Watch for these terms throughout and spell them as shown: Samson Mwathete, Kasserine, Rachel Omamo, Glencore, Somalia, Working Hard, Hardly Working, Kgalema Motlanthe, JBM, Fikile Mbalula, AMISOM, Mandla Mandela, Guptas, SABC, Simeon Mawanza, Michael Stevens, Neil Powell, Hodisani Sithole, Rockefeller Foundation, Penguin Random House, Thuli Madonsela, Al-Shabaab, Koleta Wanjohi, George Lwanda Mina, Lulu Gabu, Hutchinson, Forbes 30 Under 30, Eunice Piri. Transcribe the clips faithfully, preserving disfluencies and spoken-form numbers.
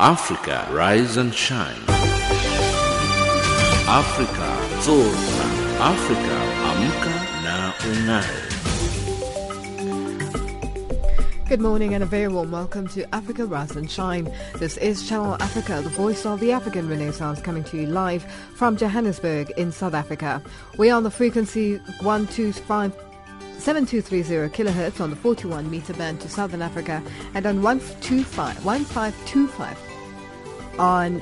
Africa, rise and shine. Africa, zorka. Africa, amka na unai. Good morning and a very warm welcome to Africa, Rise and Shine. This is Channel Africa, the voice of the African Renaissance, coming to you live from Johannesburg in South Africa. We are on the frequency one two five seven two three zero kilohertz on the forty-one meter band to Southern Africa, and on one five two five on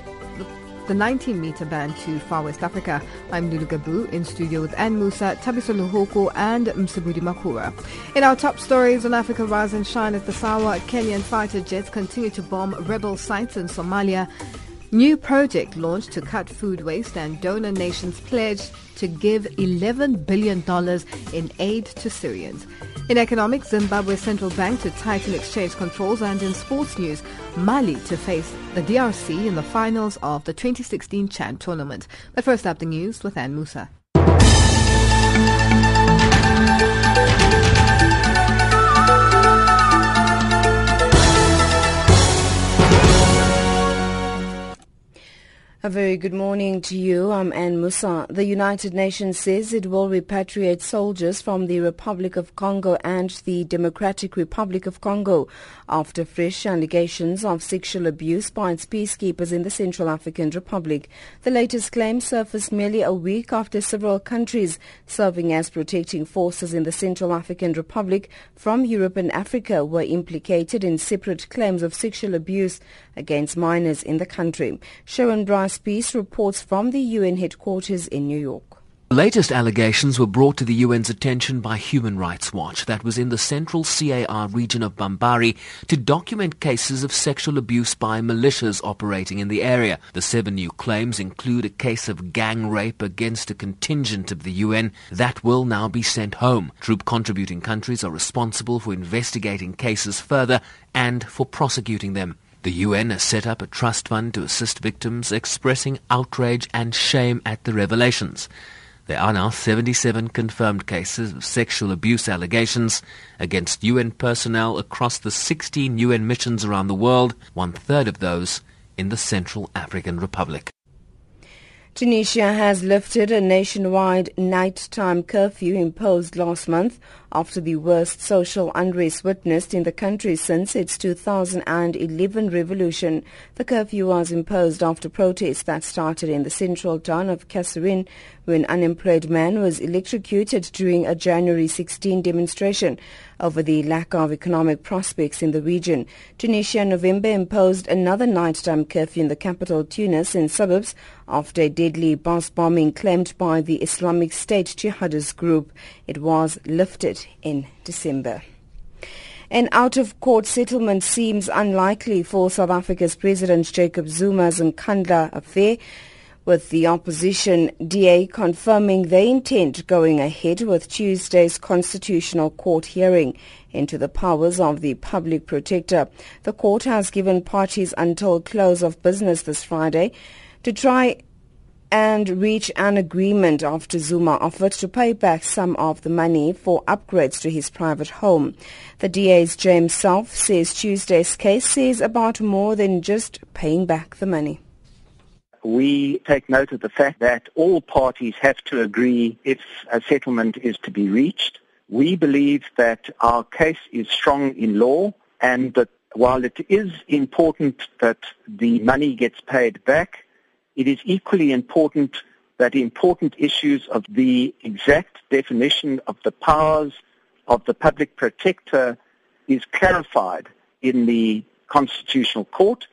the nineteen meter band to Far West Africa. I'm Lulu Gabu in studio with Anne Musa, Tabiso Luhoko, and Msibudi Makura. In our top stories on Africa Rise and Shine at the Sawa, Kenyan fighter jets continue to bomb rebel sites in Somalia. New project launched to cut food waste, and donor nations pledged to give eleven billion dollars in aid to Syrians. In economics, Zimbabwe's central bank to tighten exchange controls, and in sports news, Mali to face the D R C in the finals of the twenty sixteen Chan tournament. But first up, the news with Anne Musa. A very good morning to you. I'm Anne Musa. The United Nations says it will repatriate soldiers from the Republic of Congo and the Democratic Republic of Congo after fresh allegations of sexual abuse by its peacekeepers in the Central African Republic. The latest claim surfaced merely a week after several countries serving as protecting forces in the Central African Republic from Europe and Africa were implicated in separate claims of sexual abuse against minors in the country. Sharon Bryce Peace reports from the U N headquarters in New York. The latest allegations were brought to the U N's attention by Human Rights Watch, that was in the central C A R region of Bambari, to document cases of sexual abuse by militias operating in the area. The seven new claims include a case of gang rape against a contingent of the U N that will now be sent home. Troop contributing countries are responsible for investigating cases further and for prosecuting them. The U N has set up a trust fund to assist victims, expressing outrage and shame at the revelations. There are now seventy-seven confirmed cases of sexual abuse allegations against U N personnel across the sixteen U N missions around the world, one-third of those in the Central African Republic. Tunisia has lifted a nationwide nighttime curfew imposed last month after the worst social unrest witnessed in the country since its two thousand eleven revolution. The curfew was imposed after protests that started in the central town of Kasserine, where an unemployed man was electrocuted during a January sixteenth demonstration over the lack of economic prospects in the region. Tunisia in November imposed another nighttime curfew in the capital Tunis and suburbs after a deadly bus bombing claimed by the Islamic State jihadist group. It was lifted in December. An out-of-court settlement seems unlikely for South Africa's President Jacob Zuma's Nkandla affair, with the opposition D A confirming they intend going ahead with Tuesday's Constitutional Court hearing into the powers of the public protector. The court has given parties until close of business this Friday to try and reach an agreement after Zuma offered to pay back some of the money for upgrades to his private home. The D A's James Self says Tuesday's case is about more than just paying back the money. We take note of the fact that all parties have to agree if a settlement is to be reached. We believe that our case is strong in law, and that while it is important that the money gets paid back, it is equally important that important issues of the exact definition of the powers of the public protector is clarified in the Constitutional Court.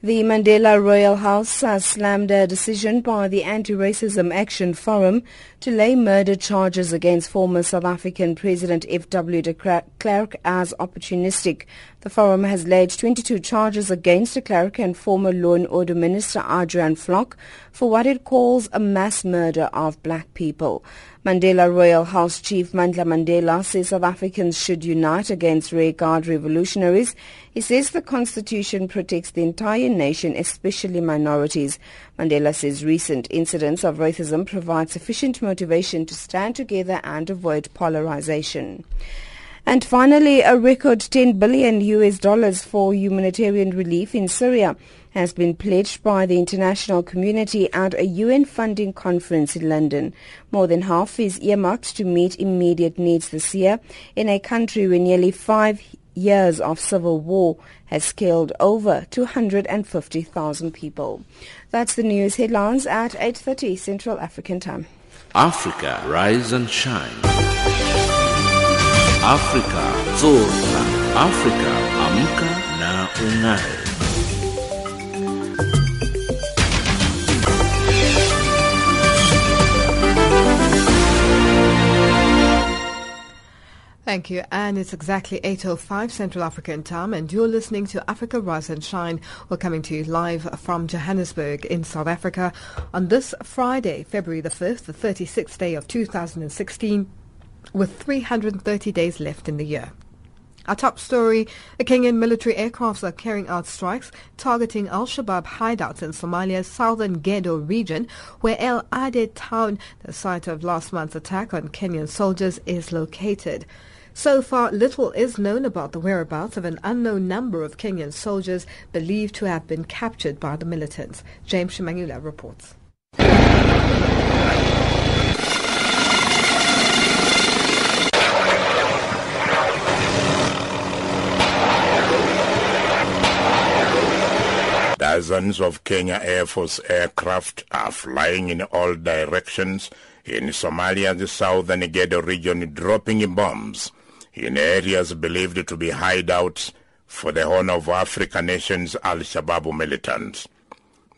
The Mandela Royal House has slammed a decision by the Anti-Racism Action Forum to lay murder charges against former South African President F W de Klerk as opportunistic. The forum has laid twenty-two charges against de Klerk and former Law and Order Minister Adrian Flock for what it calls a mass murder of black people. Mandela Royal House Chief Mandla Mandela says South Africans should unite against rear guard revolutionaries. He says the Constitution protects the entire nation, especially minorities. Mandela says recent incidents of racism provide sufficient motivation to stand together and avoid polarization. And finally, a record ten billion U S dollars for humanitarian relief in Syria has been pledged by the international community at a U N funding conference in London. More than half is earmarked to meet immediate needs this year in a country where nearly five years of civil war has killed over two hundred fifty thousand people. That's the news headlines at eight thirty Central African Time. Africa, rise and shine. Africa, zorka. Africa, amka na unai. Thank you. And it's exactly eight oh five Central African Time, and you're listening to Africa Rise and Shine. We're coming to you live from Johannesburg in South Africa on this Friday, February the fifth, the thirty-sixth day of two thousand sixteen, with three hundred thirty days left in the year. Our top story, the Kenyan military aircrafts are carrying out strikes targeting Al-Shabaab hideouts in Somalia's southern Gedo region, where El Ade town, the site of last month's attack on Kenyan soldiers, is located. So far, little is known about the whereabouts of an unknown number of Kenyan soldiers believed to have been captured by the militants. James Shimangula reports. Dozens of Kenya Air Force aircraft are flying in all directions in Somalia's southern Gedo region, dropping bombs in areas believed to be hideouts for the Horn of Africa nation's Al-Shabaab militants.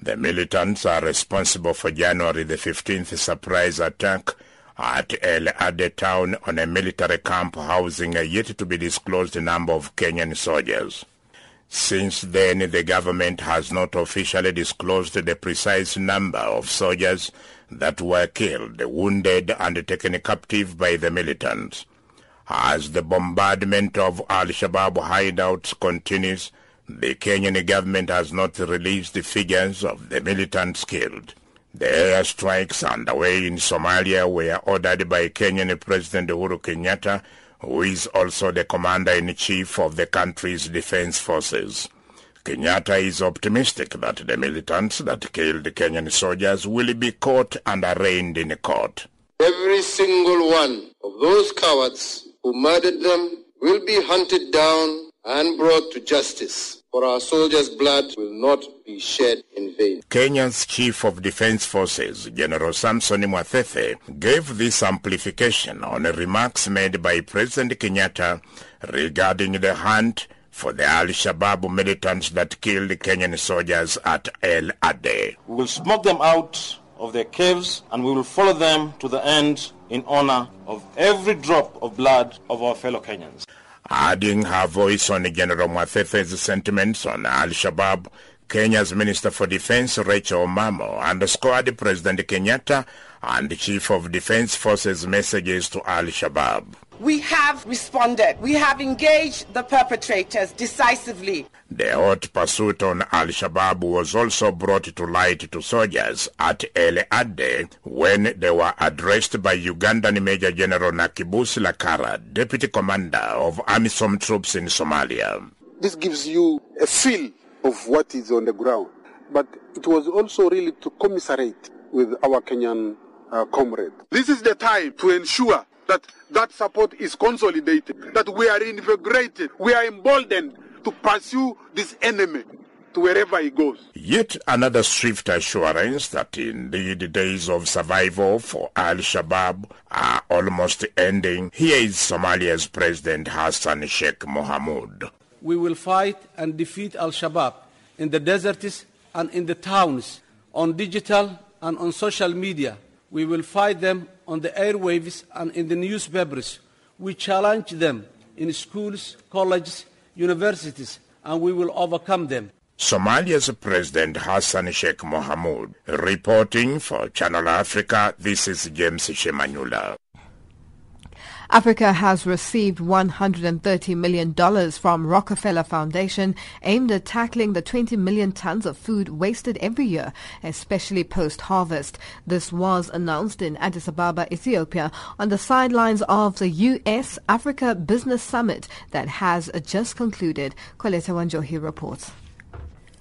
The militants are responsible for January the fifteenth surprise attack at El Ade town on a military camp housing a yet-to-be-disclosed number of Kenyan soldiers. Since then, the government has not officially disclosed the precise number of soldiers that were killed, wounded, and taken captive by the militants. As the bombardment of Al-Shabaab hideouts continues, the Kenyan government has not released the figures of the militants killed. The airstrikes underway in Somalia were ordered by Kenyan President Uhuru Kenyatta, who is also the commander-in-chief of the country's defense forces. Kenyatta is optimistic that the militants that killed Kenyan soldiers will be caught and arraigned in court. Every single one of those cowards who murdered them will be hunted down and brought to justice, for our soldiers' blood will not be shed in vain. Kenya's Chief of Defense Forces, General Samson Mwathete, gave this amplification on remarks made by President Kenyatta regarding the hunt for the Al-Shabaab militants that killed Kenyan soldiers at El Ade. We will smoke them out of their caves, and we will follow them to the end in honor of every drop of blood of our fellow Kenyans. Adding her voice on General Mwathete's sentiments on Al-Shabaab, Kenya's Minister for Defense, Rachel Omamo, underscored President Kenyatta and the Chief of Defense Forces' messages to Al-Shabaab. We have responded. We have engaged the perpetrators decisively. The hot pursuit on Al-Shabaab was also brought to light to soldiers at El Ade when they were addressed by Ugandan Major General Nakibus Lakara, Deputy Commander of AMISOM troops in Somalia. This gives you a feel of what is on the ground, but it was also really to commiserate with our Kenyan uh, comrade. This is the time to ensure that that support is consolidated, that we are invigorated, we are emboldened to pursue this enemy to wherever he goes. Yet another swift assurance that indeed the days of survival for Al-Shabaab are almost ending. Here is Somalia's President Hassan Sheikh Mohamud. We will fight and defeat Al-Shabaab in the deserts and in the towns, on digital and on social media. We will fight them on the airwaves and in the newspapers. We challenge them in schools, colleges, universities, and we will overcome them. Somalia's President Hassan Sheikh Mohamud. Reporting for Channel Africa, this is James Shemanyula. Africa has received one hundred thirty million dollars from Rockefeller Foundation aimed at tackling the twenty million tons of food wasted every year, especially post-harvest. This was announced in Addis Ababa, Ethiopia, on the sidelines of the U S Africa Business Summit that has just concluded. Koleta Wanjohi reports.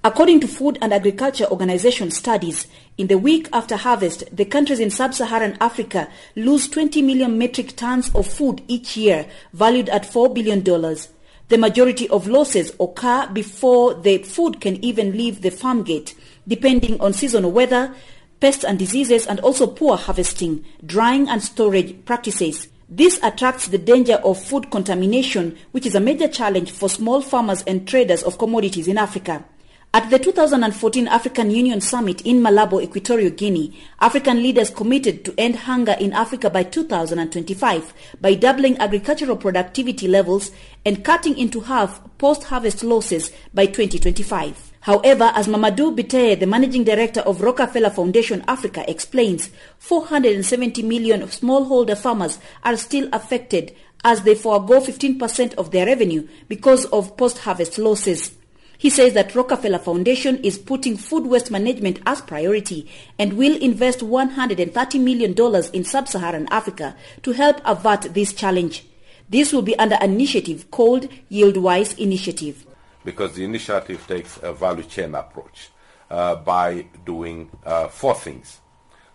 According to Food and Agriculture Organization studies, in the week after harvest, the countries in sub-Saharan Africa lose twenty million metric tons of food each year, valued at four billion dollars. The majority of losses occur before the food can even leave the farm gate, depending on seasonal weather, pests and diseases, and also poor harvesting, drying and storage practices. This attracts the danger of food contamination, which is a major challenge for small farmers and traders of commodities in Africa. At the two thousand fourteen African Union Summit in Malabo, Equatorial Guinea, African leaders committed to end hunger in Africa by two thousand twenty-five by doubling agricultural productivity levels and cutting into half post-harvest losses by twenty twenty-five. However, as Mamadou Biteye, the managing director of Rockefeller Foundation Africa, explains, four hundred seventy million smallholder farmers are still affected as they forego fifteen percent of their revenue because of post-harvest losses. He says that Rockefeller Foundation is putting food waste management as priority and will invest one hundred thirty million dollars in sub-Saharan Africa to help avert this challenge. This will be under an initiative called YieldWise Initiative. Because the initiative takes a value chain approach uh, by doing uh, four things.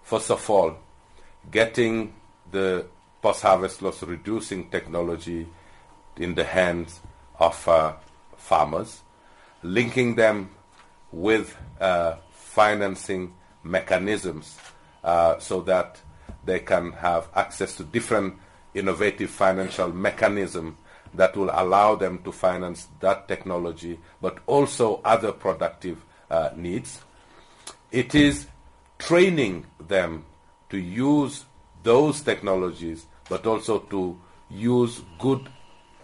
First of all, getting the post-harvest loss reducing technology in the hands of uh, farmers, linking them with uh, financing mechanisms uh, so that they can have access to different innovative financial mechanisms that will allow them to finance that technology, but also other productive uh, needs. It is training them to use those technologies, but also to use good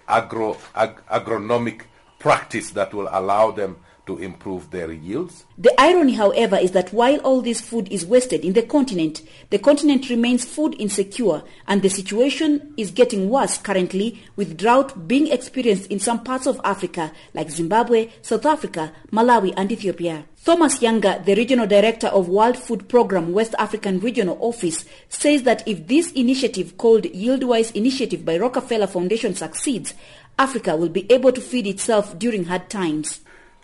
agro ag- agronomic practice that will allow them to improve their yields. The irony, however, is that while all this food is wasted in the continent, the continent remains food insecure, and the situation is getting worse currently, with drought being experienced in some parts of Africa like Zimbabwe, South Africa, Malawi and Ethiopia. Thomas Yanga, the regional director of World Food Programme West African Regional Office, says that if this initiative called YieldWise Initiative by Rockefeller Foundation succeeds, Africa will be able to feed itself during hard times.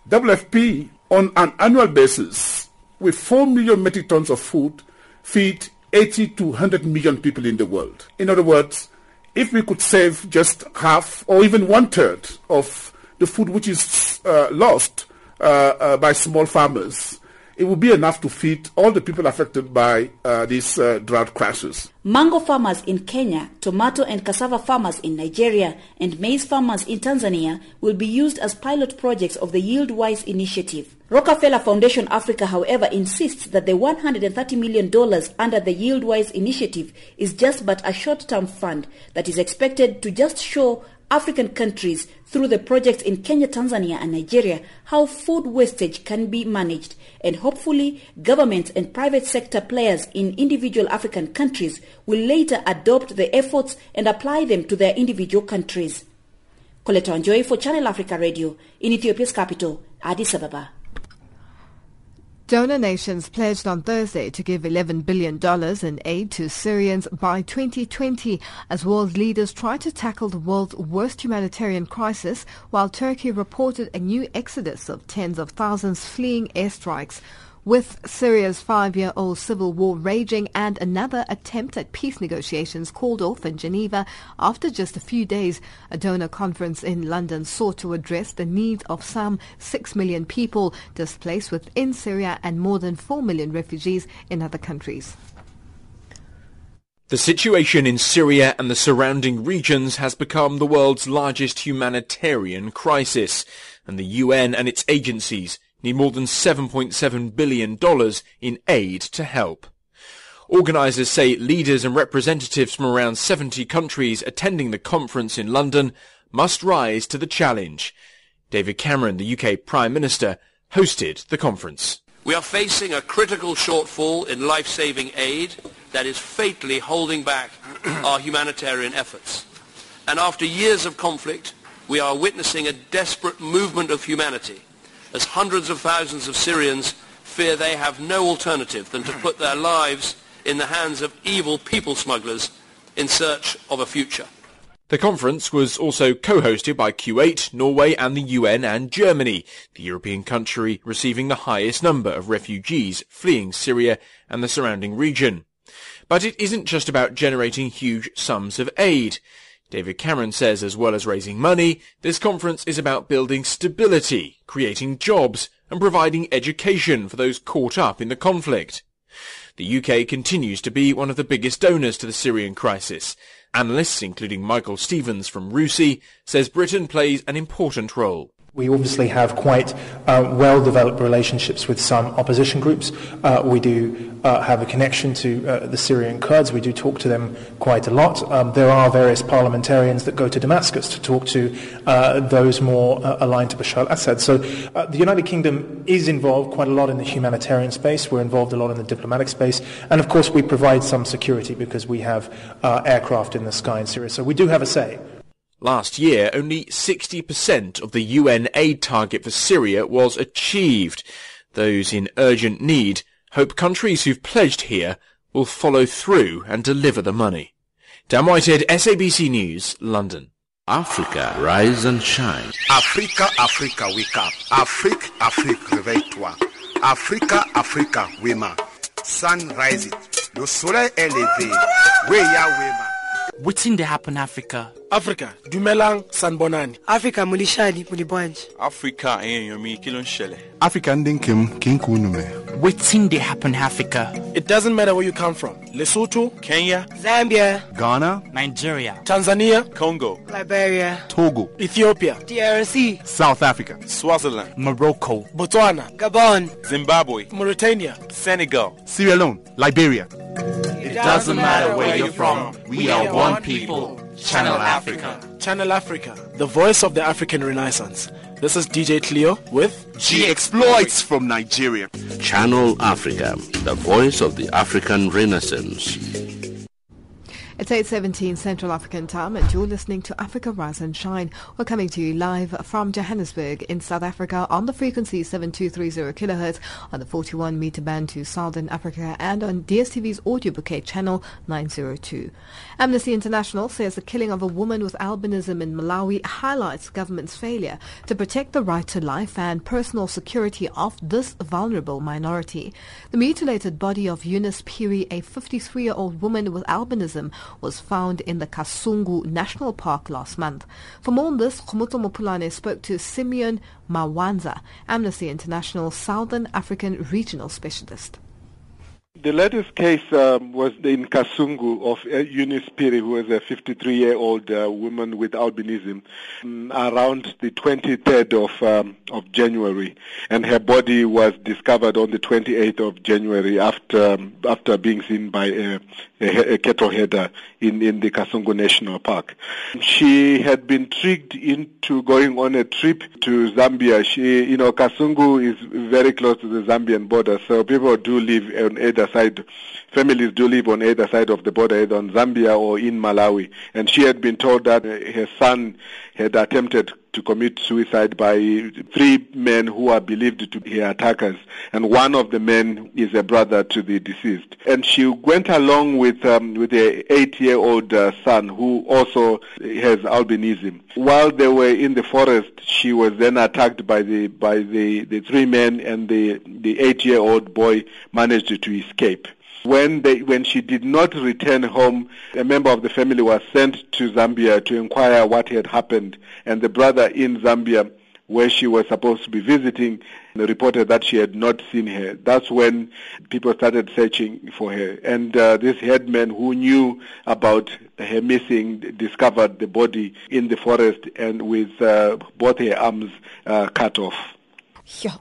W F P, on an annual basis, with four million metric tons of food, feed eighty to one hundred million people in the world. In other words, if we could save just half or even one-third of the food which is uh, lost uh, uh, by small farmers, it will be enough to feed all the people affected by uh, this uh, drought crisis. Mango farmers in Kenya, tomato and cassava farmers in Nigeria, and maize farmers in Tanzania will be used as pilot projects of the YieldWise initiative. Rockefeller Foundation Africa, however, insists that the one hundred thirty million dollars under the YieldWise initiative is just but a short-term fund that is expected to just show African countries through the projects in Kenya, Tanzania and Nigeria how food wastage can be managed, and hopefully governments and private sector players in individual African countries will later adopt the efforts and apply them to their individual countries. Koleta Wanjohi for Channel Africa Radio in Ethiopia's capital, Addis Ababa. Donor nations pledged on Thursday to give eleven billion dollars in aid to Syrians by twenty twenty as world leaders try to tackle the world's worst humanitarian crisis, while Turkey reported a new exodus of tens of thousands fleeing airstrikes. With Syria's five-year-old civil war raging and another attempt at peace negotiations called off in Geneva after just a few days, a donor conference in London sought to address the needs of some six million people displaced within Syria and more than four million refugees in other countries. The situation in Syria and the surrounding regions has become the world's largest humanitarian crisis, and the U N and its agencies need more than seven point seven billion dollars in aid to help. Organisers say leaders and representatives from around seventy countries attending the conference in London must rise to the challenge. David Cameron, the U K Prime Minister, hosted the conference. We are facing a critical shortfall in life-saving aid that is fatally holding back our humanitarian efforts. And after years of conflict, we are witnessing a desperate movement of humanity as hundreds of thousands of Syrians fear they have no alternative than to put their lives in the hands of evil people smugglers in search of a future. The conference was also co-hosted by Kuwait, Norway and the U N and Germany, the European country receiving the highest number of refugees fleeing Syria and the surrounding region. But it isn't just about generating huge sums of aid. David Cameron says as well as raising money, this conference is about building stability, creating jobs and providing education for those caught up in the conflict. The U K continues to be one of the biggest donors to the Syrian crisis. Analysts, including Michael Stevens from RUSI, says Britain plays an important role. We obviously have quite uh, well-developed relationships with some opposition groups. Uh, we do uh, have a connection to uh, the Syrian Kurds. We do talk to them quite a lot. Um, there are various parliamentarians that go to Damascus to talk to uh, those more uh, aligned to Bashar al-Assad. So uh, the United Kingdom is involved quite a lot in the humanitarian space. We're involved a lot in the diplomatic space. And, of course, we provide some security because we have uh, aircraft in the sky in Syria. So we do have a say. Last year, only sixty percent of the U N aid target for Syria was achieved. Those in urgent need hope countries who've pledged here will follow through and deliver the money. Dan Whitehead, S A B C News, London. Africa, rise and shine. Africa, Africa, wake up. Afrique, Afrique, réveille-toi. Africa, Africa, wema. Sun rises. Le soleil est levé. Weya, wema. What's in the happen Africa? Africa, Dumelang Sanbonani. Africa, Mulishadi, Mulibanj. Africa, Ayomi, Kilonshele. Africa, Ndinkim, Kinkunume. What's in the happen Africa? It doesn't matter where you come from. Lesotho, Kenya, Zambia, Ghana, Nigeria, Tanzania, Congo, Liberia, Togo, Ethiopia, D R C, South Africa, Swaziland, Morocco, Botswana, Gabon, Zimbabwe, Mauritania, Senegal, Sierra Leone, Liberia. It doesn't matter where you're from, we are one people. Channel Africa. Channel Africa, the voice of the African Renaissance. This is D J Cleo with G-Exploits from Nigeria. Channel Africa, the voice of the African Renaissance. It's eight seventeen Central African time and you're listening to Africa Rise and Shine. We're coming to you live from Johannesburg in South Africa on the frequency seven two three zero kilohertz, on the forty-one metre band to Southern Africa and on D S T V's audio bouquet channel nine oh two. Amnesty International says the killing of a woman with albinism in Malawi highlights the government's failure to protect the right to life and personal security of this vulnerable minority. The mutilated body of Eunice Piri, a fifty-three-year-old woman with albinism, was found in the Kasungu National Park last month. For more on this, Khumuto Mopulane spoke to Simeon Mawanza, Amnesty International's Southern African Regional Specialist. The latest case um, was in Kasungu of uh, Eunice Piri, who was a fifty-three-year-old uh, woman with albinism, um, around the twenty-third of um, of January, and her body was discovered on the twenty-eighth of January after um, after being seen by a, a, a cattle herder in in the Kasungu National Park. She had been tricked into going on a trip to Zambia. She, you know, Kasungu is very close to the Zambian border, so people do live on either side. Families do live on either side of the border, either on Zambia or in Malawi. And she had been told that her son had attempted to commit suicide by three men who are believed to be her attackers. And one of the men is a brother to the deceased. And she went along with um, with her eight-year-old uh, son, who also has albinism. While they were in the forest, she was then attacked by the by the, the three men, and the, the eight-year-old boy managed to escape. When they, when she did not return home, a member of the family was sent to Zambia to inquire what had happened, and the brother in Zambia, where she was supposed to be visiting, reported that she had not seen her. That's when people started searching for her. And uh, this headman who knew about her missing discovered the body in the forest and with uh, both her arms uh, cut off.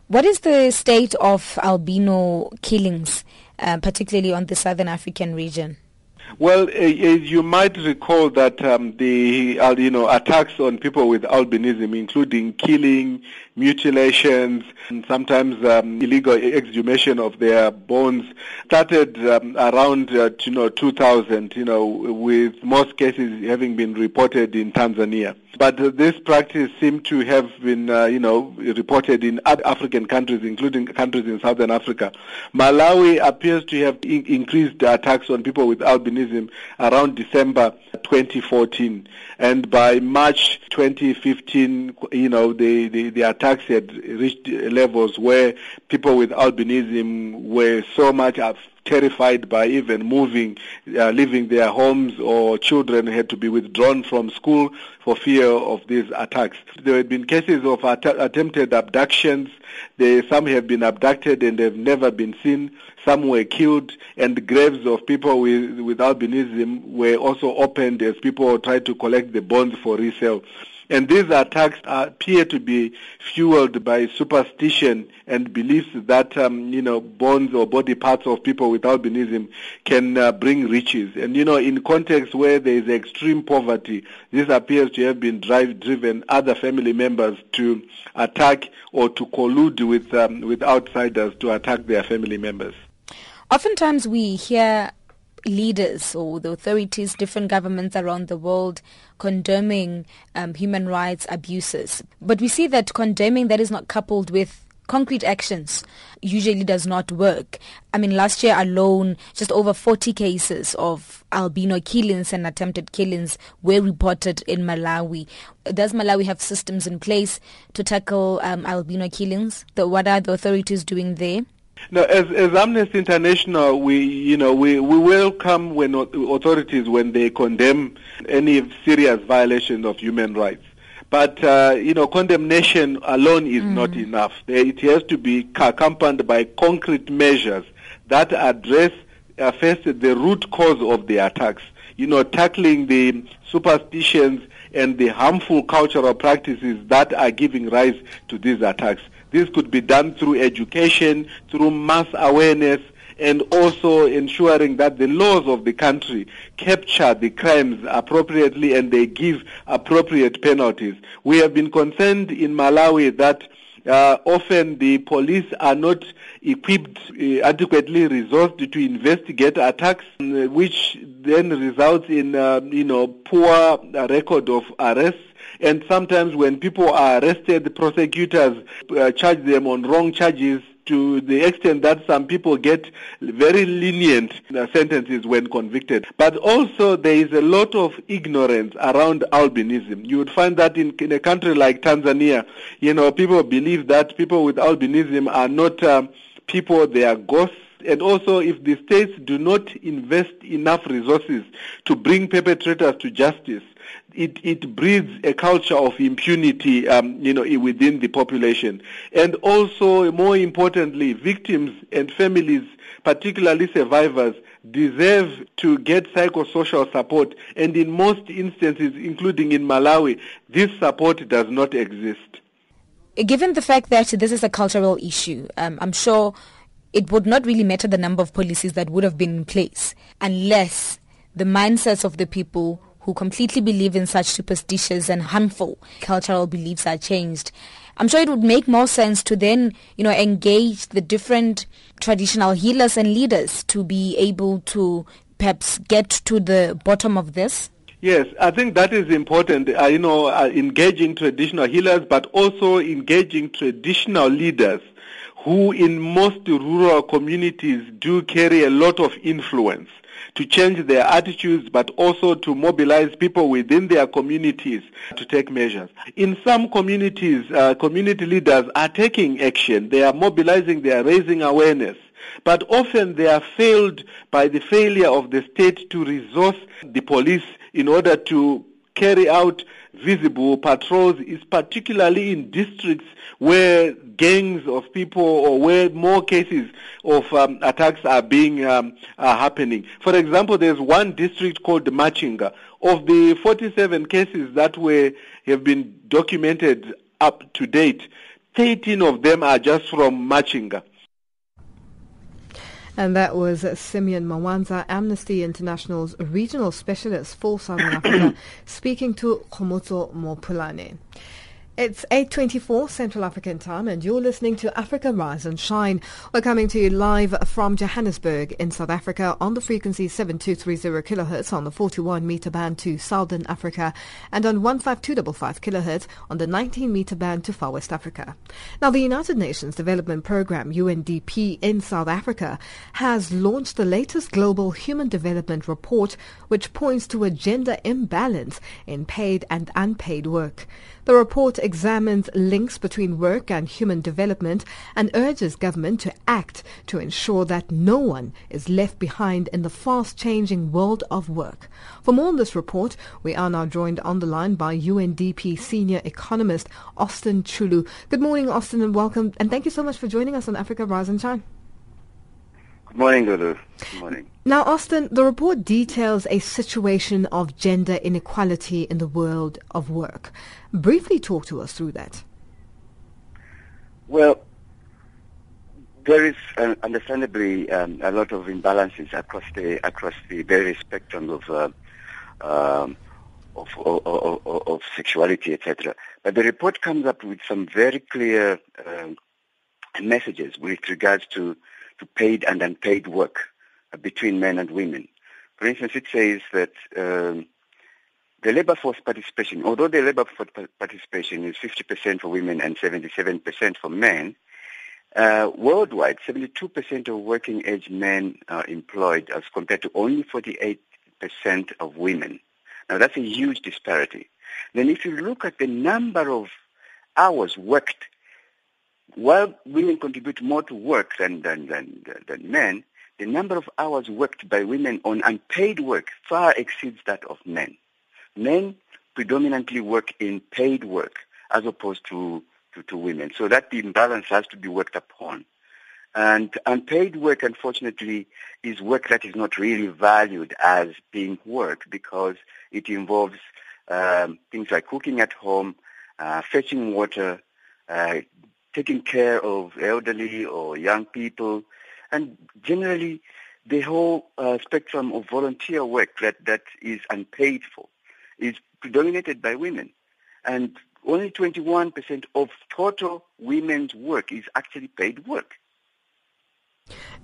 What is the state of albino killings? Uh, particularly on the Southern African region? Well, uh, you might recall that um, the uh, you know attacks on people with albinism, including killing, mutilations, and sometimes um, illegal exhumation of their bones, started um, around uh, you know two thousand. You know, with most cases having been reported in Tanzania, but uh, this practice seemed to have been uh, you know reported in other African countries, including countries in Southern Africa. Malawi appears to have in- increased attacks on people with albinism around December twenty fourteen, and by March twenty fifteen, you know, the, the, the attacks had reached levels where people with albinism were so much af- terrified by even moving, uh, leaving their homes, or children had to be withdrawn from school for fear of these attacks. There had been cases of att- attempted abductions. They, some have been abducted and have never been seen. Some were killed, and the graves of people with, with albinism were also opened as people tried to collect the bones for resale. And these attacks appear to be fueled by superstition and beliefs that, um, you know, bones or body parts of people with albinism can uh, bring riches. And, you know, in contexts where there is extreme poverty, this appears to have been drive, driven other family members to attack or to collude with, um, with outsiders to attack their family members. Oftentimes we hear leaders or the authorities, different governments around the world condemning um, human rights abuses. But we see that condemning that is not coupled with concrete actions usually does not work. I mean, last year alone, just over forty cases of albino killings and attempted killings were reported in Malawi. Does Malawi have systems in place to tackle um, albino killings? So what are the authorities doing there? Now, as, as Amnesty International, we, you know, we, we welcome when authorities when they condemn any serious violation of human rights. But, uh, you know, condemnation alone is mm. not enough. It has to be accompanied by concrete measures that address uh, first the root cause of the attacks, you know, tackling the superstitions and the harmful cultural practices that are giving rise to these attacks. This could be done through education, through mass awareness, and also ensuring that the laws of the country capture the crimes appropriately and they give appropriate penalties. We have been concerned in Malawi that uh, often the police are not equipped, uh, adequately resourced to investigate attacks, which then results in uh, you know poor record of arrests. And sometimes when people are arrested, the prosecutors uh, charge them on wrong charges, to the extent that some people get very lenient uh, sentences when convicted. But also there is a lot of ignorance around albinism. You would find that in, in a country like Tanzania, you know, people believe that people with albinism are not um, people, they are ghosts. And also, if the states do not invest enough resources to bring perpetrators to justice, It, it breeds a culture of impunity, um, you know, within the population. And also, more importantly, victims and families, particularly survivors, deserve to get psychosocial support. And in most instances, including in Malawi, this support does not exist. Given the fact that this is a cultural issue, um, I'm sure it would not really matter the number of policies that would have been in place unless the mindsets of the people who completely believe in such superstitious and harmful cultural beliefs are changed. I'm sure it would make more sense to then, you know, engage the different traditional healers and leaders to be able to perhaps get to the bottom of this. Yes, I think that is important, uh, you know, uh, engaging traditional healers, but also engaging traditional leaders who in most rural communities do carry a lot of influence, to change their attitudes, but also to mobilize people within their communities to take measures. In some communities, uh, community leaders are taking action. They are mobilizing, they are raising awareness. But often they are failed by the failure of the state to resource the police in order to carry out visible patrols, is particularly in districts where gangs of people or where more cases of um, attacks are being um, are happening. For example, there's one district called Machinga. Of the forty-seven cases that were have been documented up to date, thirteen of them are just from Machinga. And that was uh, Simeon Mwanza, Amnesty International's regional specialist for Southern Africa, speaking to Khumotso Mopulane. It's eight twenty-four Central African Time and you're listening to Africa Rise and Shine. We're coming to you live from Johannesburg in South Africa on the frequency seven two three zero kilohertz on the forty-one meter band to Southern Africa and on one five two five five kilohertz on the nineteen meter band to Far West Africa. Now, the United Nations Development Programme, U N D P, in South Africa has launched the latest global human development report, which points to a gender imbalance in paid and unpaid work. The report examines links between work and human development and urges government to act to ensure that no one is left behind in the fast-changing world of work. For more on this report, we are now joined on the line by U N D P senior economist Austin Chulu. Good morning, Austin, and welcome, and thank you so much for joining us on Africa Rise and Shine. Good morning, Lulu. Good morning. Now, Austin, the report details a situation of gender inequality in the world of work. Briefly talk to us through that. Well, there is uh, understandably um, a lot of imbalances across the across the various spectrum of uh, um, of, of, of, of sexuality, et cetera. But the report comes up with some very clear uh, messages with regards to to paid and unpaid work uh, between men and women. For instance, it says that um, the labor force participation, although the labor force participation is fifty percent for women and seventy-seven percent for men, uh, worldwide, seventy-two percent of working-age men are employed as compared to only forty-eight percent of women. Now, that's a huge disparity. Then if you look at the number of hours worked, while women contribute more to work than, than, than, than men, the number of hours worked by women on unpaid work far exceeds that of men. Men predominantly work in paid work as opposed to, to, to women. So that imbalance has to be worked upon. And unpaid work, unfortunately, is work that is not really valued as being work because it involves um, things like cooking at home, uh, fetching water, uh, taking care of elderly or young people, and generally the whole uh, spectrum of volunteer work that, that is unpaid for is predominated by women. And only twenty-one percent of total women's work is actually paid work.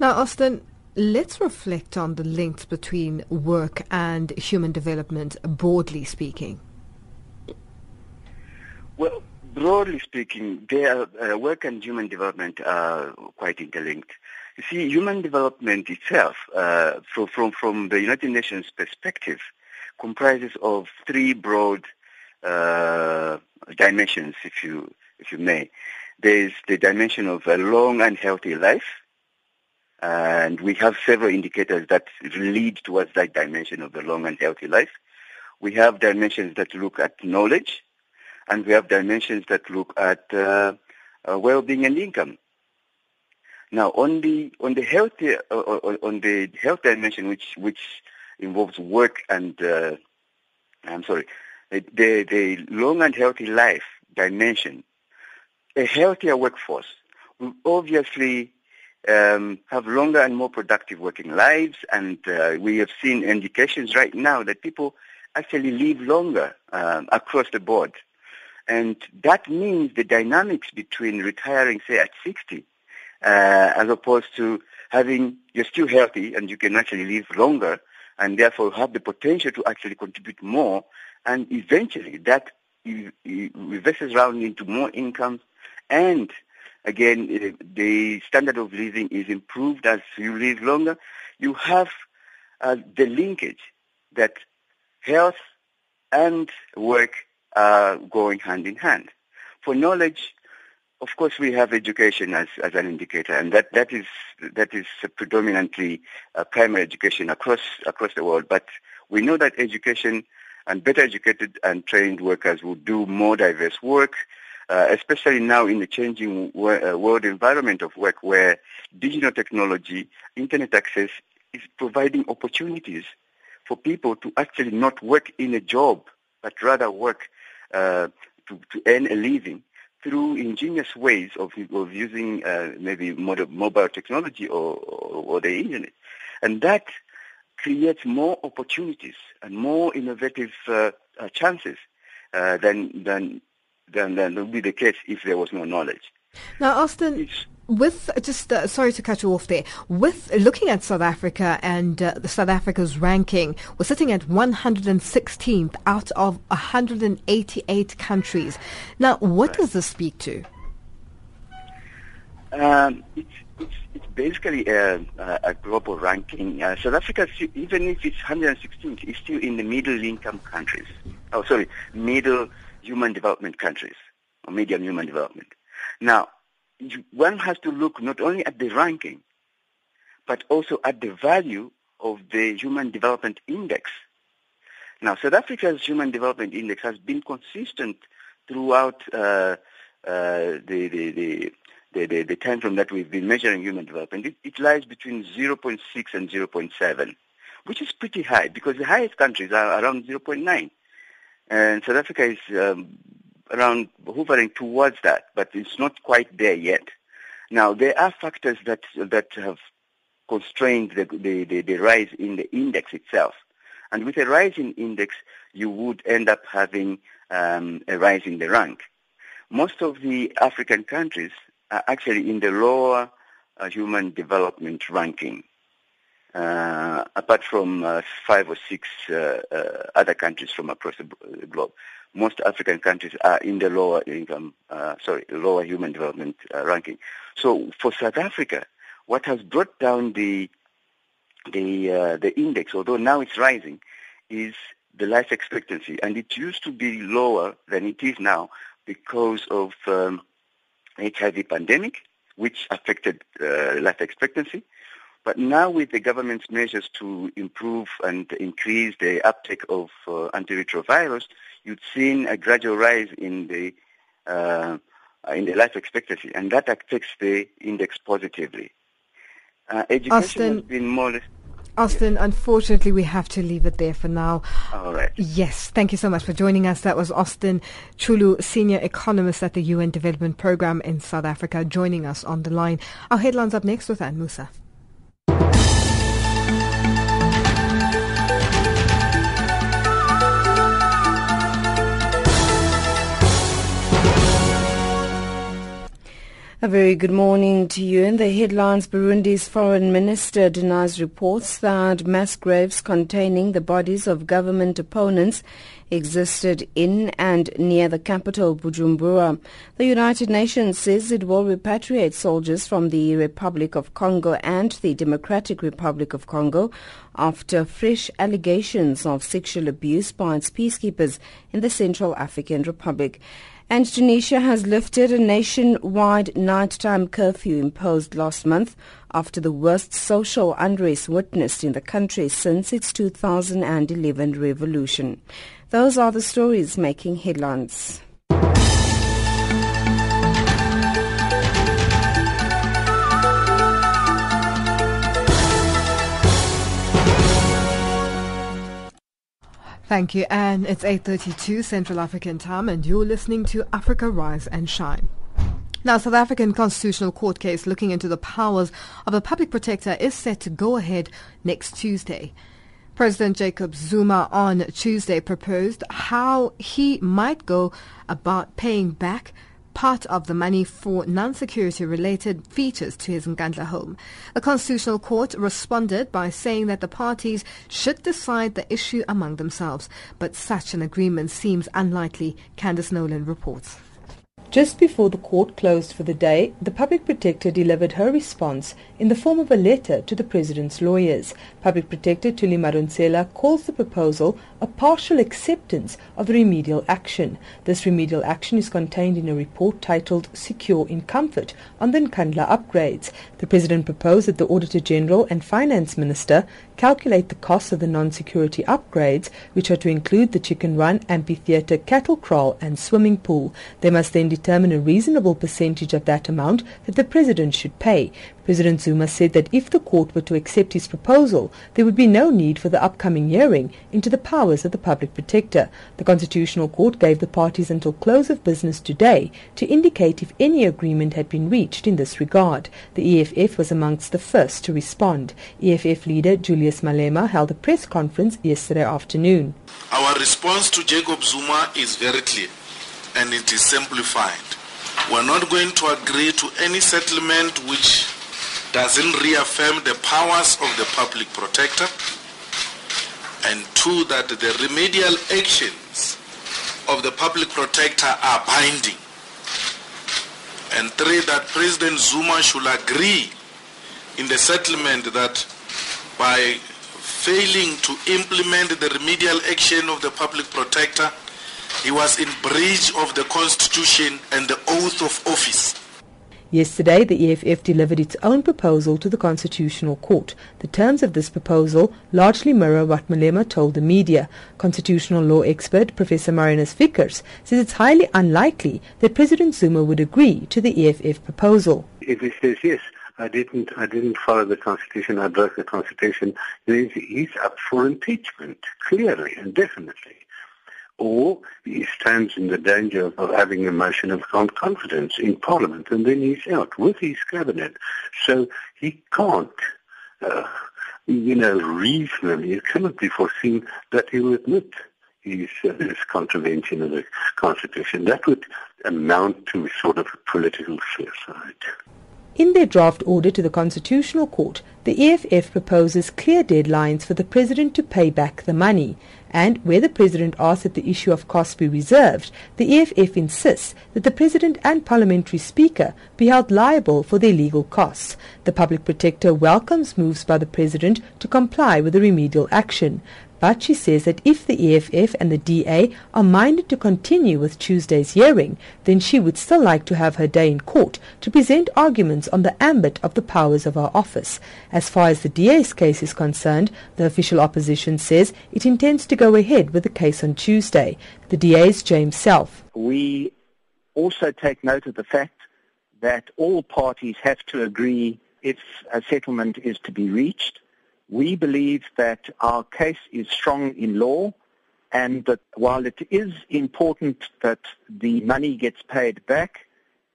Now, Austin, let's reflect on the links between work and human development, broadly speaking. Well, broadly speaking, their, uh, work and human development are quite interlinked. You see, human development itself, uh, from, from, from the United Nations perspective, comprises of three broad uh, dimensions, if you if you may. There's the dimension of a long and healthy life, and we have several indicators that lead towards that dimension of the long and healthy life. We have dimensions that look at knowledge, and we have dimensions that look at uh, uh, well-being and income. Now, on the on the health uh, on the health dimension, which which involves work and uh, I'm sorry, the the long and healthy life dimension, a healthier workforce will obviously um, have longer and more productive working lives, and uh, we have seen indications right now that people actually live longer um, across the board. And that means the dynamics between retiring, say, at sixty, uh, as opposed to having, you're still healthy and you can actually live longer and therefore have the potential to actually contribute more. And eventually that reverses around into more income. And again, the standard of living is improved as you live longer. You have uh, the linkage that health and work Uh, going hand in hand. For knowledge, of course, we have education as, as an indicator, and that, that is that is predominantly uh, primary education across across the world. But we know that education and better educated and trained workers will do more diverse work, uh, especially now in the changing wor- uh, world environment of work, where digital technology, internet access is providing opportunities for people to actually not work in a job, but rather work Uh, to, to earn a living through ingenious ways of, of using uh, maybe modern mobile technology or, or the internet. And that creates more opportunities and more innovative uh, uh, chances uh, than, than, than, than would be the case if there was no knowledge. Now, Austin, it's, with just uh, sorry to cut you off there. With looking at South Africa and uh, the South Africa's ranking, we're sitting at one hundred sixteenth out of one hundred eighty-eight countries. Now, what right. does this speak to? Um, it's, it's it's basically a, a global ranking. Uh, South Africa, even if it's one hundred sixteenth, is still in the middle-income countries. Oh, sorry, middle human development countries or medium human development. Now, one has to look not only at the ranking, but also at the value of the Human Development Index. Now, South Africa's Human Development Index has been consistent throughout uh, uh, the, the, the, the, the, the time frame that we've been measuring human development. It, it lies between zero point six and zero point seven, which is pretty high because the highest countries are around zero point nine. And South Africa is... Um, around hovering towards that, but it's not quite there yet. Now, there are factors that that have constrained the, the, the, the rise in the index itself. And with a rise in index, you would end up having um, a rise in the rank. Most of the African countries are actually in the lower uh, human development ranking, uh, apart from uh, five or six uh, uh, other countries from across the globe. Most African countries are in the lower income, uh, sorry, lower human development uh, ranking. So for South Africa, what has brought down the the uh, the index, although now it's rising, is the life expectancy, and it used to be lower than it is now because of um, H I V pandemic, which affected uh, life expectancy. But now with the government's measures to improve and increase the uptake of uh, antiretrovirals, you've seen a gradual rise in the uh, in the life expectancy, and that affects the index positively. Uh, education Austin, has been more... Austin, yes. Unfortunately, we have to leave it there for now. All right. Yes, thank you so much for joining us. That was Austin Chulu, Senior Economist at the U N Development Programme in South Africa, joining us on the line. Our headlines up next with Anne Musa. A very good morning to you. In the headlines, Burundi's foreign minister denies reports that mass graves containing the bodies of government opponents existed in and near the capital, Bujumbura. The United Nations says it will repatriate soldiers from the Republic of Congo and the Democratic Republic of Congo after fresh allegations of sexual abuse by its peacekeepers in the Central African Republic. And Tunisia has lifted a nationwide nighttime curfew imposed last month after the worst social unrest witnessed in the country since its two thousand eleven revolution. Those are the stories making headlines. Thank you, and it's eight thirty-two Central African time, and you're listening to Africa Rise and Shine. Now, South African Constitutional Court case looking into the powers of a public protector is set to go ahead next Tuesday. President Jacob Zuma on Tuesday proposed how he might go about paying back part of the money for non-security related features to his Nkandla home. The Constitutional Court responded by saying that the parties should decide the issue among themselves, but such an agreement seems unlikely. Candice Nolan reports. Just before the court closed for the day, the Public Protector delivered her response in the form of a letter to the President's lawyers. Public Protector Thuli Madonsela calls the proposal a partial acceptance of the remedial action. This remedial action is contained in a report titled Secure in Comfort on the Nkandla Upgrades. The President proposed that the Auditor General and Finance Minister calculate the costs of the non-security upgrades, which are to include the chicken run, amphitheatre, cattle kraal and swimming pool. They must then determine determine a reasonable percentage of that amount that the President should pay. President Zuma said that if the court were to accept his proposal, there would be no need for the upcoming hearing into the powers of the Public Protector. The Constitutional Court gave the parties until close of business today to indicate if any agreement had been reached in this regard. The E F F was amongst the first to respond. E F F leader Julius Malema held a press conference yesterday afternoon. Our response to Jacob Zuma is very clear, and it is simplified. We are not going to agree to any settlement which doesn't reaffirm the powers of the Public Protector, and two, that the remedial actions of the Public Protector are binding, and three, that President Zuma should agree in the settlement that by failing to implement the remedial action of the Public Protector, he was in breach of the Constitution and the oath of office. Yesterday, the E F F delivered its own proposal to the Constitutional Court. The terms of this proposal largely mirror what Malema told the media. Constitutional law expert Professor Marinus Vickers says it's highly unlikely that President Zuma would agree to the E F F proposal. If he says yes, I didn't, I didn't follow the Constitution, I broke the Constitution, then he's up for impeachment, clearly and definitely. Or he stands in the danger of having a motion of confidence in Parliament, and then he's out with his cabinet. So he can't, uh, you know, reasonably, it cannot be foreseen that he will admit his, uh, his contravention of the Constitution. That would amount to sort of a political suicide. In their draft order to the Constitutional Court, the E F F proposes clear deadlines for the President to pay back the money, and where the President asks that the issue of costs be reserved, the E F F insists that the President and Parliamentary Speaker be held liable for their legal costs. The Public Protector welcomes moves by the President to comply with the remedial action, but she says that if the E F F and the D A are minded to continue with Tuesday's hearing, then she would still like to have her day in court to present arguments on the ambit of the powers of her office. As far as the D A's case is concerned, the official opposition says it intends to go ahead with the case on Tuesday. The D A's James Self. We also take note of the fact that all parties have to agree if a settlement is to be reached. We believe that our case is strong in law, and that while it is important that the money gets paid back,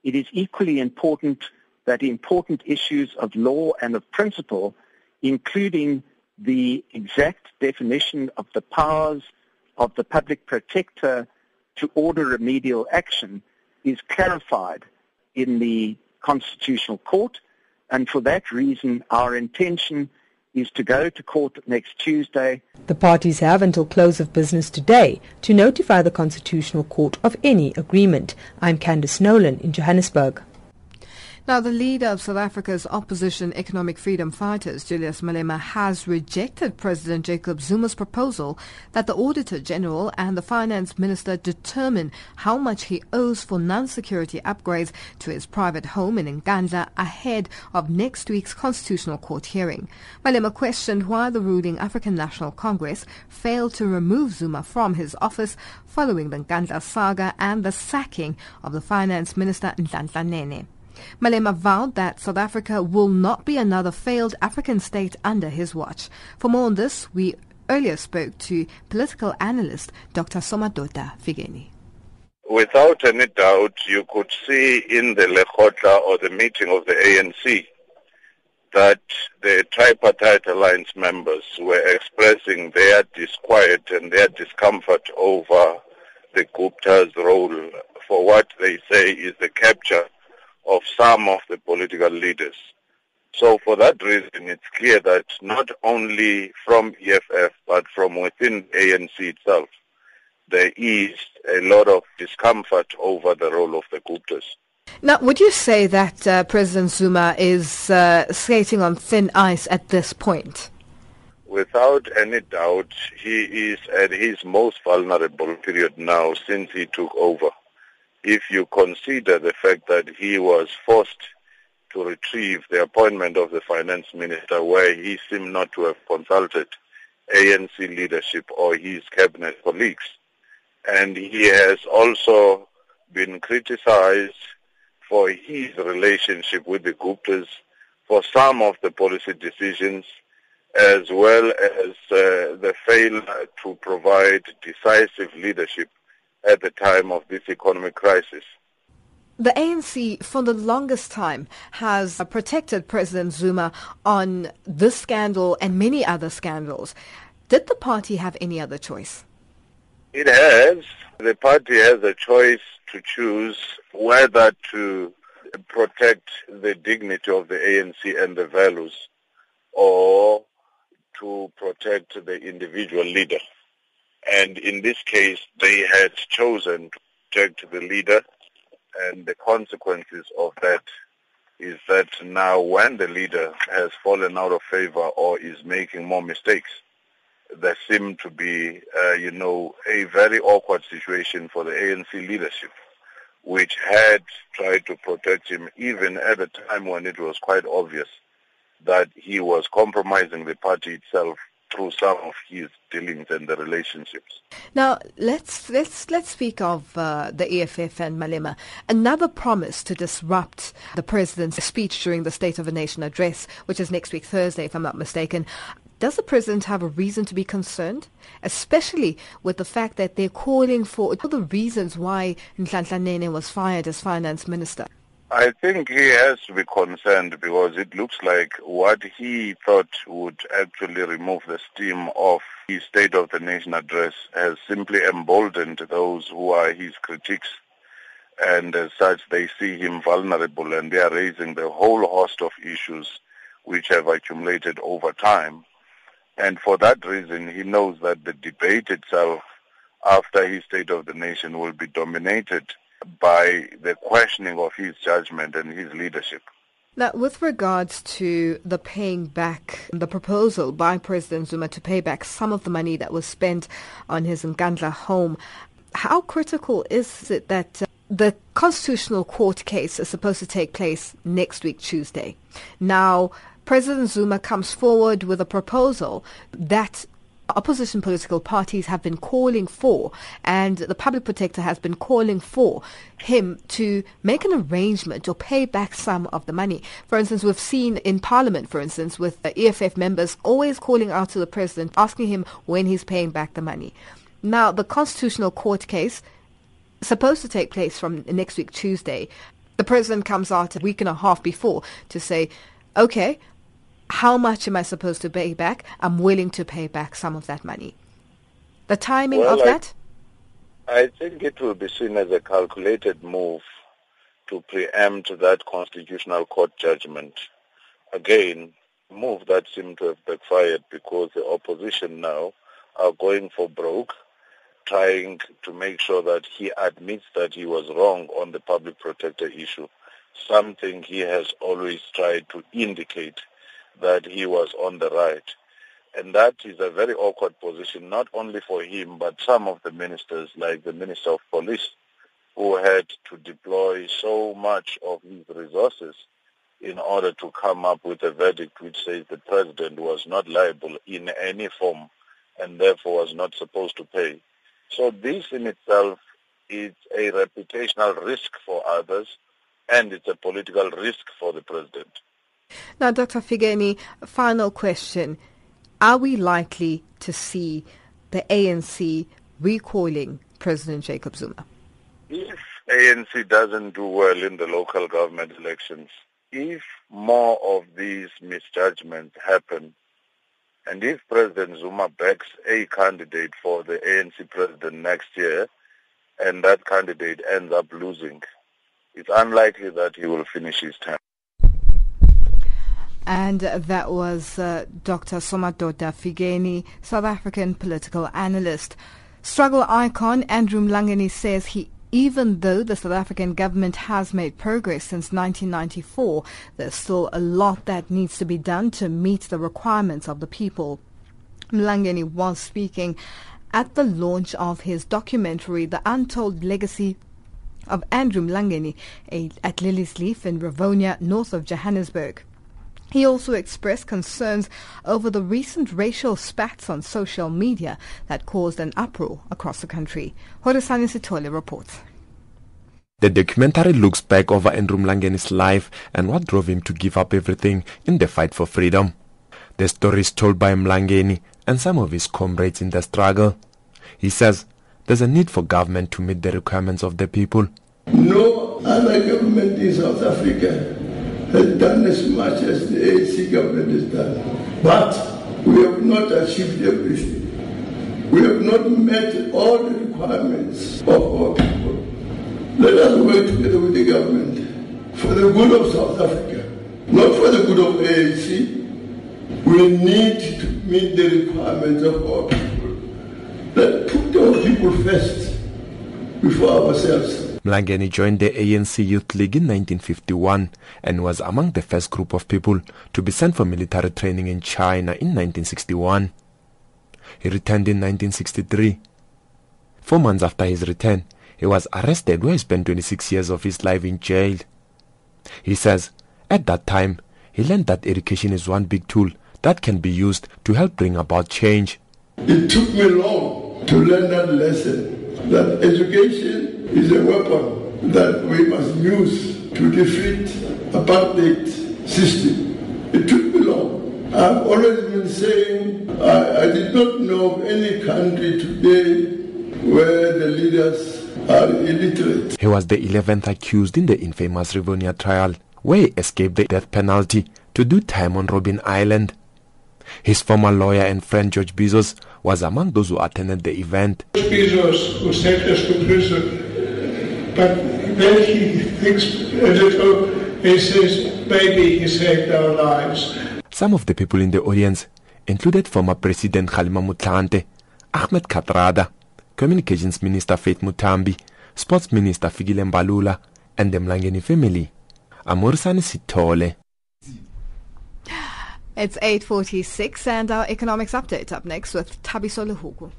it is equally important that important issues of law and of principle, including the exact definition of the powers of the Public Protector to order remedial action, is clarified in the Constitutional Court. And for that reason, our intention is to go to court next Tuesday. The parties have until close of business today to notify the Constitutional Court of any agreement. I'm Candice Nolan in Johannesburg. Now, the leader of South Africa's opposition economic freedom fighters, Julius Malema, has rejected President Jacob Zuma's proposal that the Auditor General and the Finance Minister determine how much he owes for non-security upgrades to his private home in Nkandla ahead of next week's Constitutional Court hearing. Malema questioned why the ruling African National Congress failed to remove Zuma from his office following the Nkandla saga and the sacking of the Finance Minister Nhlanhla Nene. Malema vowed that South Africa will not be another failed African state under his watch. For more on this, we earlier spoke to political analyst Doctor Somadota Figeni. Without any doubt, you could see in the Lekgotla or the meeting of the A N C that the tripartite alliance members were expressing their disquiet and their discomfort over the Guptas' role for what they say is the capture of some of the political leaders. So for that reason, it's clear that not only from E F F, but from within A N C itself, there is a lot of discomfort over the role of the Guptas. Now, would you say that uh, President Zuma is uh, skating on thin ice at this point? Without any doubt, he is at his most vulnerable period now since he took over. If you consider the fact that he was forced to retrieve the appointment of the finance minister where he seemed not to have consulted A N C leadership or his cabinet colleagues. And he has also been criticized for his relationship with the Guptas for some of the policy decisions, as well as uh, the failure to provide decisive leadership at the time of this economic crisis. The A N C, for the longest time, has protected President Zuma on this scandal and many other scandals. Did the party have any other choice? It has. The party has a choice to choose whether to protect the dignity of the A N C and the values, or to protect the individual leader. And in this case, they had chosen to protect the leader. And the consequences of that is that now when the leader has fallen out of favor or is making more mistakes, there seem to be, uh, you know, a very awkward situation for the A N C leadership, which had tried to protect him even at a time when it was quite obvious that he was compromising the party itself through some of his dealings and the relationships. Now, let's let's let's speak of uh, the E F F and Malema. Another promise to disrupt the president's speech during the State of the Nation address, which is next week Thursday, if I'm not mistaken. Does the president have a reason to be concerned, especially with the fact that they're calling for all the reasons why Nhlanhla Nene was fired as finance minister? I think he has to be concerned because it looks like what he thought would actually remove the steam of his State of the Nation address has simply emboldened those who are his critics, and as such they see him vulnerable and they are raising the whole host of issues which have accumulated over time. And for that reason, he knows that the debate itself after his State of the Nation will be dominated by the questioning of his judgment and his leadership. Now, with regards to the paying back, the proposal by President Zuma to pay back some of the money that was spent on his Nkandla home, how critical is it that uh, the Constitutional Court case is supposed to take place next week, Tuesday? Now, President Zuma comes forward with a proposal that opposition political parties have been calling for, and the public protector has been calling for him to make an arrangement or pay back some of the money. For instance, we've seen in Parliament, for instance, with the E F F members always calling out to the president, asking him when he's paying back the money. Now, the Constitutional Court case supposed to take place from next week, Tuesday. The president comes out a week and a half before to say, okay, how much am I supposed to pay back? I'm willing to pay back some of that money. The timing well, of I, that? I think it will be seen as a calculated move to preempt that Constitutional Court judgment. Again, a move that seemed to have backfired because the opposition now are going for broke, trying to make sure that he admits that he was wrong on the public protector issue, something he has always tried to indicate that he was on the right. And that is a very awkward position, not only for him, but some of the ministers, like the Minister of Police, who had to deploy so much of his resources in order to come up with a verdict which says the president was not liable in any form and therefore was not supposed to pay. So this in itself is a reputational risk for others, and it's a political risk for the president. Now, Doctor Figeni, final question. Are we likely to see the A N C recalling President Jacob Zuma? If A N C doesn't do well in the local government elections, if more of these misjudgments happen, and if President Zuma backs a candidate for the A N C president next year, and that candidate ends up losing, it's unlikely that he will finish his term. And that was uh, Doctor Somadoda Figeni, South African political analyst. Struggle icon Andrew Mlangeni says he, even though the South African government has made progress since nineteen ninety-four, there's still a lot that needs to be done to meet the requirements of the people. Mlangeni was speaking at the launch of his documentary, The Untold Legacy of Andrew Mlangeni, a, at Lily's Leaf in Rivonia, north of Johannesburg. He also expressed concerns over the recent racial spats on social media that caused an uproar across the country. Hodisani Sithole reports. The documentary looks back over Andrew Mlangene's life and what drove him to give up everything in the fight for freedom. The story is told by Mlangene and some of his comrades in the struggle. He says there's a need for government to meet the requirements of the people. No other government in South Africa has done as much as the A N C government has done. But we have not achieved everything. We have not met all the requirements of our people. Let us work together with the government for the good of South Africa, not for the good of A N C. We need to meet the requirements of our people. Let's put our people first before ourselves. Mlangene joined the A N C Youth League in nineteen fifty-one and was among the first group of people to be sent for military training in China in nineteen sixty-one. He returned in nineteen sixty-three. Four months after his return, he was arrested where he spent twenty-six years of his life in jail. He says at that time, he learned that education is one big tool that can be used to help bring about change. It took me long to learn that lesson, that education is a weapon that we must use to defeat apartheid system. It took me long. I've always been saying I, I did not know of any country today where the leaders are illiterate. He was the eleventh accused in the infamous Rivonia trial, where he escaped the death penalty to do time on Robben Island. His former lawyer and friend George Bezos was among those who attended the event. Bezos, who sent us to prison, but then he thinks a little, he says, maybe he saved our lives. Some of the people in the audience included former President Kgalema Motlanthe, Ahmed Kathrada, Communications Minister Faith Mutambi, Sports Minister Fikile Mbalula, and the Mlangene family. Amorisani Sithole. It's eight forty-six and our economics update up next with Thabiso Lehuku.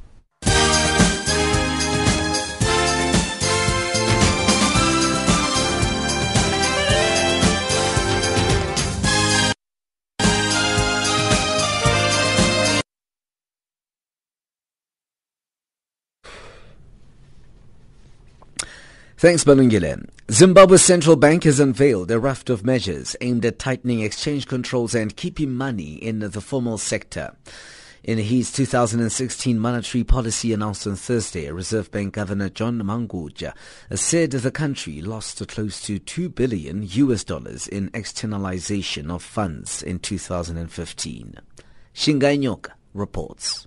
Thanks, Balungile. Zimbabwe's central bank has unveiled a raft of measures aimed at tightening exchange controls and keeping money in the formal sector. In his two thousand sixteen monetary policy announced on Thursday, Reserve Bank Governor John Mangudya said the country lost close to two billion U S dollars in externalization of funds in two thousand fifteen. Shingai Nyoka reports.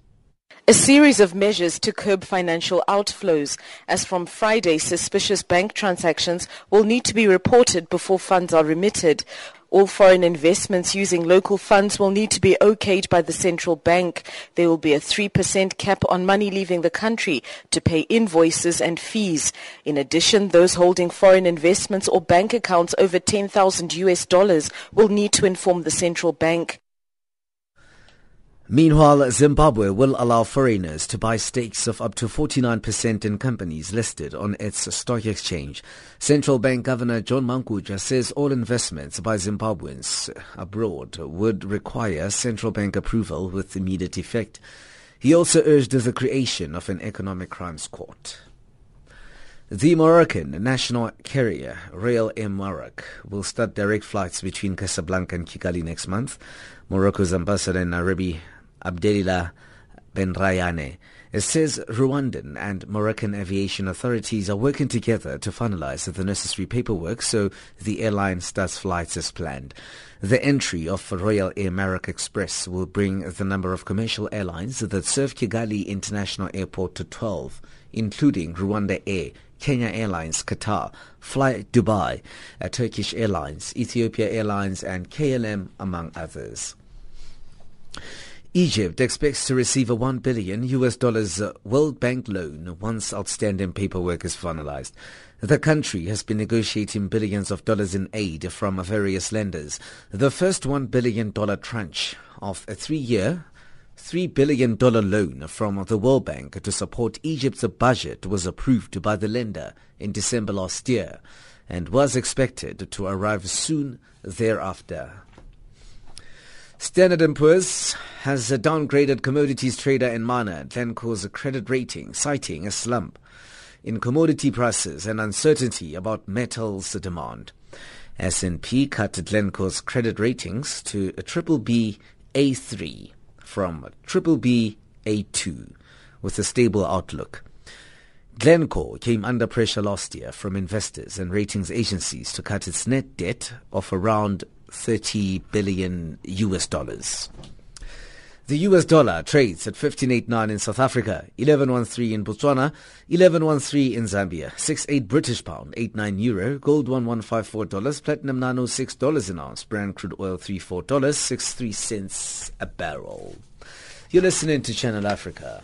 A series of measures to curb financial outflows, as from Friday, suspicious bank transactions will need to be reported before funds are remitted. All foreign investments using local funds will need to be okayed by the central bank. There will be a three percent cap on money leaving the country to pay invoices and fees. In addition, those holding foreign investments or bank accounts over ten thousand U S dollars will need to inform the central bank. Meanwhile, Zimbabwe will allow foreigners to buy stakes of up to forty-nine percent in companies listed on its stock exchange. Central Bank Governor John Mangudya says all investments by Zimbabweans abroad would require central bank approval with immediate effect. He also urged the creation of an economic crimes court. The Moroccan national carrier Royal Air Maroc will start direct flights between Casablanca and Kigali next month. Morocco's ambassador in Nairobi, Abdelillah Ben Rayane, says Rwandan and Moroccan aviation authorities are working together to finalize the necessary paperwork so the airline starts flights as planned. The entry of Royal Air Maroc Express will bring the number of commercial airlines that serve Kigali International Airport to twelve, including Rwanda Air, Kenya Airlines, Qatar, Fly Dubai, Turkish Airlines, Ethiopia Airlines and K L M, among others. Egypt expects to receive a one billion U S dollars World Bank loan once outstanding paperwork is finalized. The country has been negotiating billions of dollars in aid from various lenders. The first one billion dollars tranche of a three-year three billion dollars loan from the World Bank to support Egypt's budget was approved by the lender in December last year and was expected to arrive soon thereafter. Standard and Poor's has downgraded commodities trader and miner Glencore's credit rating, citing a slump in commodity prices and uncertainty about metals demand. S and P cut Glencore's credit ratings to a triple B A three from triple B A two with a stable outlook. Glencore came under pressure last year from investors and ratings agencies to cut its net debt of around thirty billion U S dollars. The U S dollar trades at fifteen eighty-nine in South Africa, eleven thirteen in Botswana, eleven thirteen in Zambia, sixty-eight British pound, eighty-nine euro, gold one thousand one hundred fifty-four dollars, platinum nine hundred six dollars an ounce, Brent crude oil thirty-four dollars, sixty-three cents a barrel. You're listening to Channel Africa.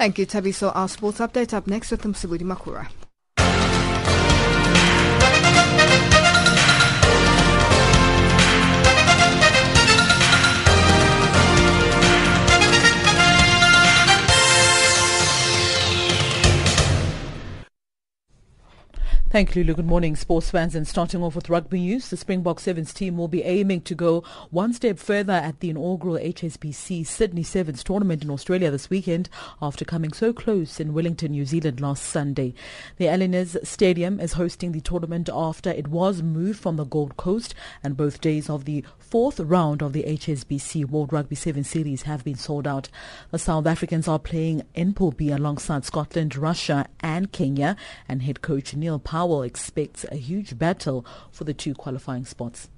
Thank you, Tabiso. Our sports update up next with Msibudi Makura. Thank you, Lulu. Good morning, sports fans. And starting off with rugby news, the Springbok Sevens team will be aiming to go one step further at the inaugural H S B C Sydney Sevens tournament in Australia this weekend after coming so close in Wellington, New Zealand last Sunday. The Alleners Stadium is hosting the tournament after it was moved from the Gold Coast, and both days of the fourth round of the H S B C World Rugby Sevens Series have been sold out. The South Africans are playing in Pool B alongside Scotland, Russia and Kenya, and head coach Neil Powell Powell expects a huge battle for the two qualifying spots.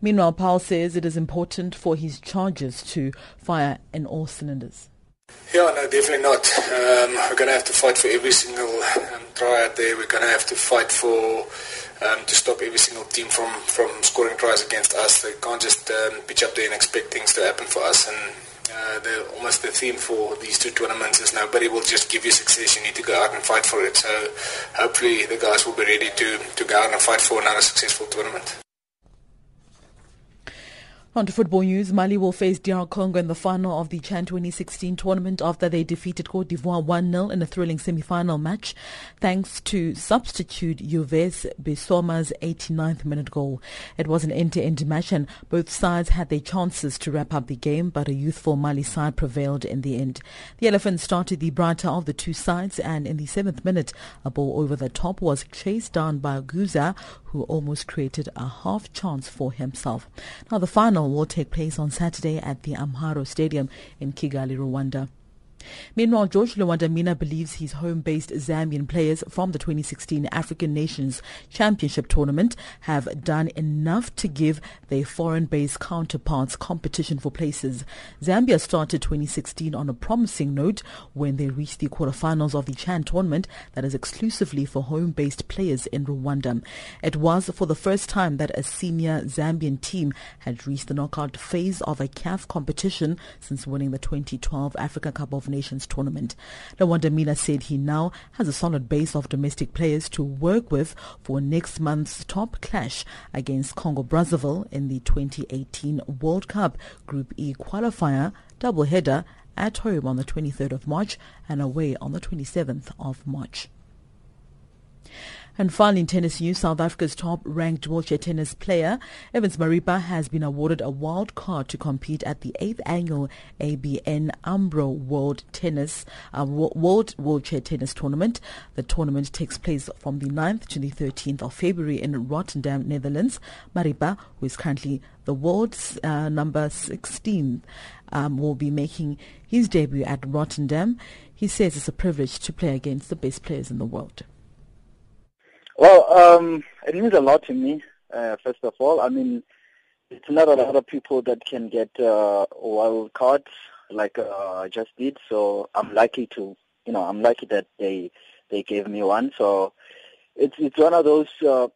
Meanwhile, Powell says it is important for his charges to fire in all cylinders. Yeah, no, definitely not. Um, we're going to have to fight for every single um, try out there. We're going to have to fight for um, to stop every single team from, from scoring tries against us. They can't just um, pitch up there and expect things to happen for us. And Uh, the, almost the theme for these two tournaments is nobody will just give you success. You need to go out and fight for it. So hopefully the guys will be ready to, to go out and fight for another successful tournament. On to football news. Mali will face D R Congo in the final of the CHAN twenty sixteen tournament after they defeated Cote d'Ivoire one nil in a thrilling semi-final match thanks to substitute Yves Bissoma's eighty-ninth minute goal. It was an end-to-end match and both sides had their chances to wrap up the game, but a youthful Mali side prevailed in the end. The Elephants started the brighter of the two sides, and in the seventh minute, a ball over the top was chased down by Guza, who almost created a half chance for himself. Now the final will take place on Saturday at the Amharo Stadium in Kigali, Rwanda. Meanwhile, George Lwanda Mina believes his home-based Zambian players from the twenty sixteen African Nations Championship tournament have done enough to give their foreign-based counterparts competition for places. Zambia started twenty sixteen on a promising note when they reached the quarterfinals of the CHAN tournament that is exclusively for home-based players in Rwanda. It was for the first time that a senior Zambian team had reached the knockout phase of a C A F competition since winning the twenty twelve Africa Cup of Nations tournament. Lwanda Mina said he now has a solid base of domestic players to work with for next month's top clash against Congo Brazzaville in the twenty eighteen World Cup Group E qualifier doubleheader at home on the twenty-third of March and away on the twenty-seventh of March. And finally, in tennis news, South Africa's top-ranked wheelchair tennis player, Evans Maripa, has been awarded a wild card to compete at the eighth annual A B N Amro World Tennis uh, World Wheelchair Tennis Tournament. The tournament takes place from the ninth to the thirteenth of February in Rotterdam, Netherlands. Maripa, who is currently the world's uh, number sixteen, um, will be making his debut at Rotterdam. He says it's a privilege to play against the best players in the world. Well, um, it means a lot to me, uh, first of all. I mean, it's not a lot of people that can get uh, wild cards like uh, I just did. So I'm lucky to, you know, I'm lucky that they they gave me one. So it's it's one of those uh,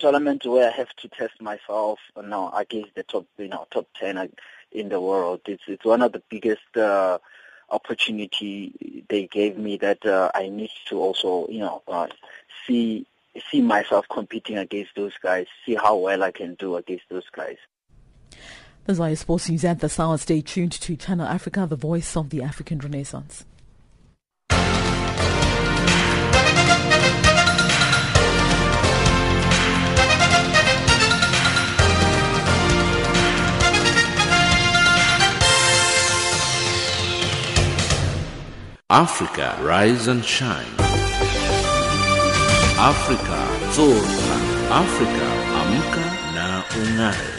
tournaments where I have to test myself. You know, against the top, you know, top ten in the world. It's it's one of the biggest uh, opportunity they gave me that uh, I need to also, you know. Uh, See, see myself competing against those guys, see how well I can do against those guys. Those are your sports news at this hour. Stay tuned to Channel Africa, the voice of the African Renaissance. Africa, rise and shine. Africa, zorka. Africa, amka na ungae.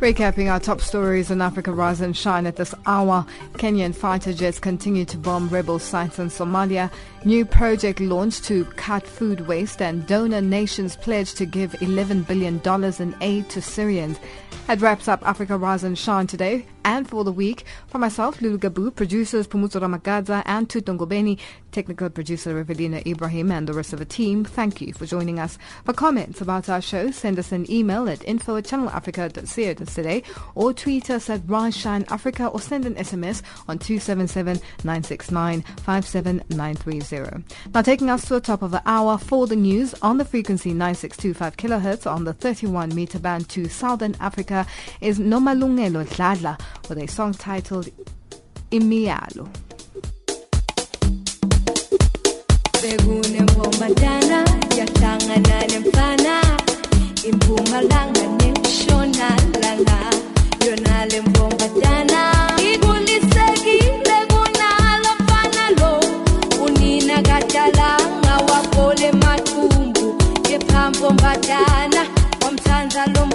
Recapping our top stories in Africa Rise and Shine at this hour. Kenyan fighter jets continue to bomb rebel sites in Somalia. New project launched to cut food waste, and donor nations pledge to give eleven billion dollars in aid to Syrians. That wraps up Africa Rise and Shine today and for the week. For myself, Lulu Gabu, producers Pumuzo Ramagaza and Tutu Ngobeni, technical producer Revelina Ibrahim, and the rest of the team, thank you for joining us. For comments about our show, send us an email at info at channelafrica dot co dot za or tweet us at Rise Shine Africa, or send an S M S on two seven seven, nine six nine, five seven nine three zero. Now taking us to the top of the hour for the news on the frequency nine six two five kilohertz on the thirty-one meter band to Southern Africa is Nomalungelo Dladla with a song titled Imialo. Begune mbombadana yahlangana nemfana impumalanga nemshona langa yona le mbombadana igulisekile kunalo mfana lo unina katalanga wapole mathumbu yephambombadana omthanza lo